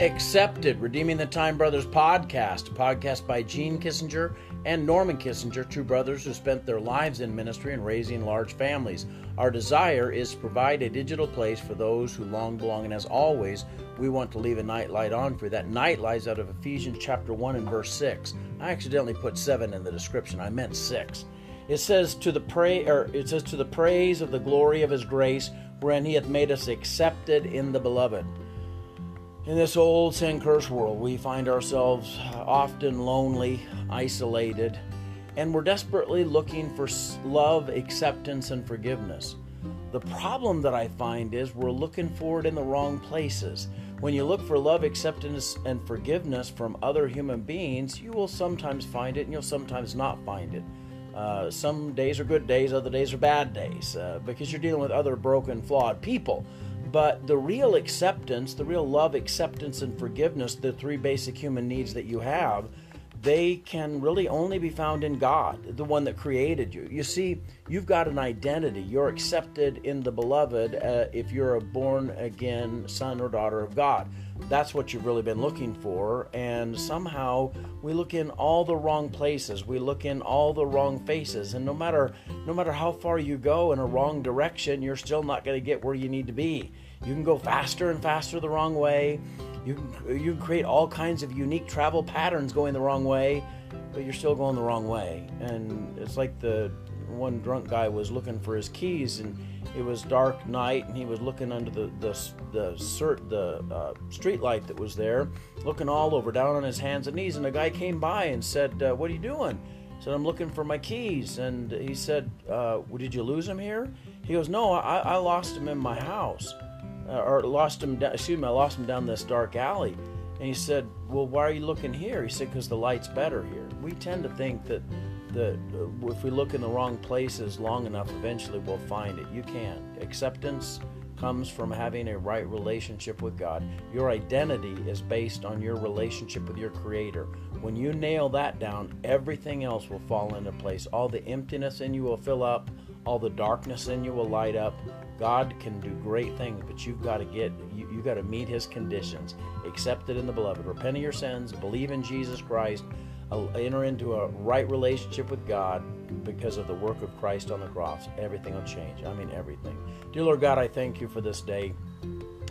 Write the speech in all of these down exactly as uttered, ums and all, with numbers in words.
accepted Redeeming the Time Brothers Podcast, a podcast by Gene Kissinger and Norman Kissinger, two brothers who spent their lives in ministry and raising large families. Our desire is to provide a digital place for those who long belong, and as always, we want to leave a night light on for you. That night lies out of Ephesians chapter one and verse six. I accidentally put seven in the description. I meant six. It says to the pray, or it says to the praise of the glory of his grace, wherein he hath made us accepted in the beloved. In this old sin-cursed world, we find ourselves often lonely, isolated, and we're desperately looking for love, acceptance, and forgiveness. The problem that I find is we're looking for it in the wrong places. When you look for love, acceptance, and forgiveness from other human beings, you will sometimes find it, and you'll sometimes not find it. Uh, some days are good days, other days are bad days, uh, because you're dealing with other broken, flawed people. But the real acceptance, the real love, acceptance, and forgiveness, the three basic human needs that you have, they can really only be found in God, the one that created you. You see, you've got an identity. You're accepted in the beloved uh, if you're a born-again son or daughter of God. That's what you've really been looking for, and somehow we look in all the wrong places. We look in all the wrong faces, and no matter, no matter how far you go in a wrong direction, you're still not going to get where you need to be. You can go faster and faster the wrong way. You can, you can create all kinds of unique travel patterns going the wrong way, but you're still going the wrong way. And it's like the one drunk guy was looking for his keys, and it was dark night, and he was looking under the the the, cert, the uh, street light that was there, looking all over, down on his hands and knees. And a guy came by and said, uh, "What are you doing?" Said, "I'm looking for my keys." And he said, uh, well, "Did you lose them here?" He goes, "No, I, I lost them in my house." Uh, or lost him, down, excuse me, I lost him down this dark alley. And he said, "Well, why are you looking here?" He said, "Because the light's better here." We tend to think that the, uh, if we look in the wrong places long enough, eventually we'll find it. You can't. Acceptance comes from having a right relationship with God. Your identity is based on your relationship with your Creator. When you nail that down, everything else will fall into place. All the emptiness in you will fill up. All the darkness in you will light up. God can do great things, but you've got to get, you, you've got to meet His conditions. Accept it in the beloved. Repent of your sins. Believe in Jesus Christ. Enter into a right relationship with God because of the work of Christ on the cross. Everything will change. I mean, everything. Dear Lord God, I thank you for this day.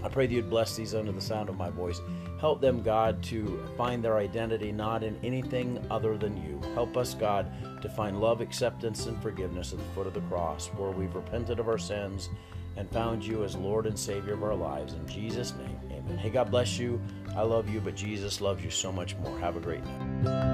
I pray that you'd bless these under the sound of my voice. Help them, God, to find their identity not in anything other than you. Help us, God, to find love, acceptance, and forgiveness at the foot of the cross, where we've repented of our sins and found you as Lord and Savior of our lives. In Jesus' name, amen. Hey, God bless you. I love you, but Jesus loves you so much more. Have a great night.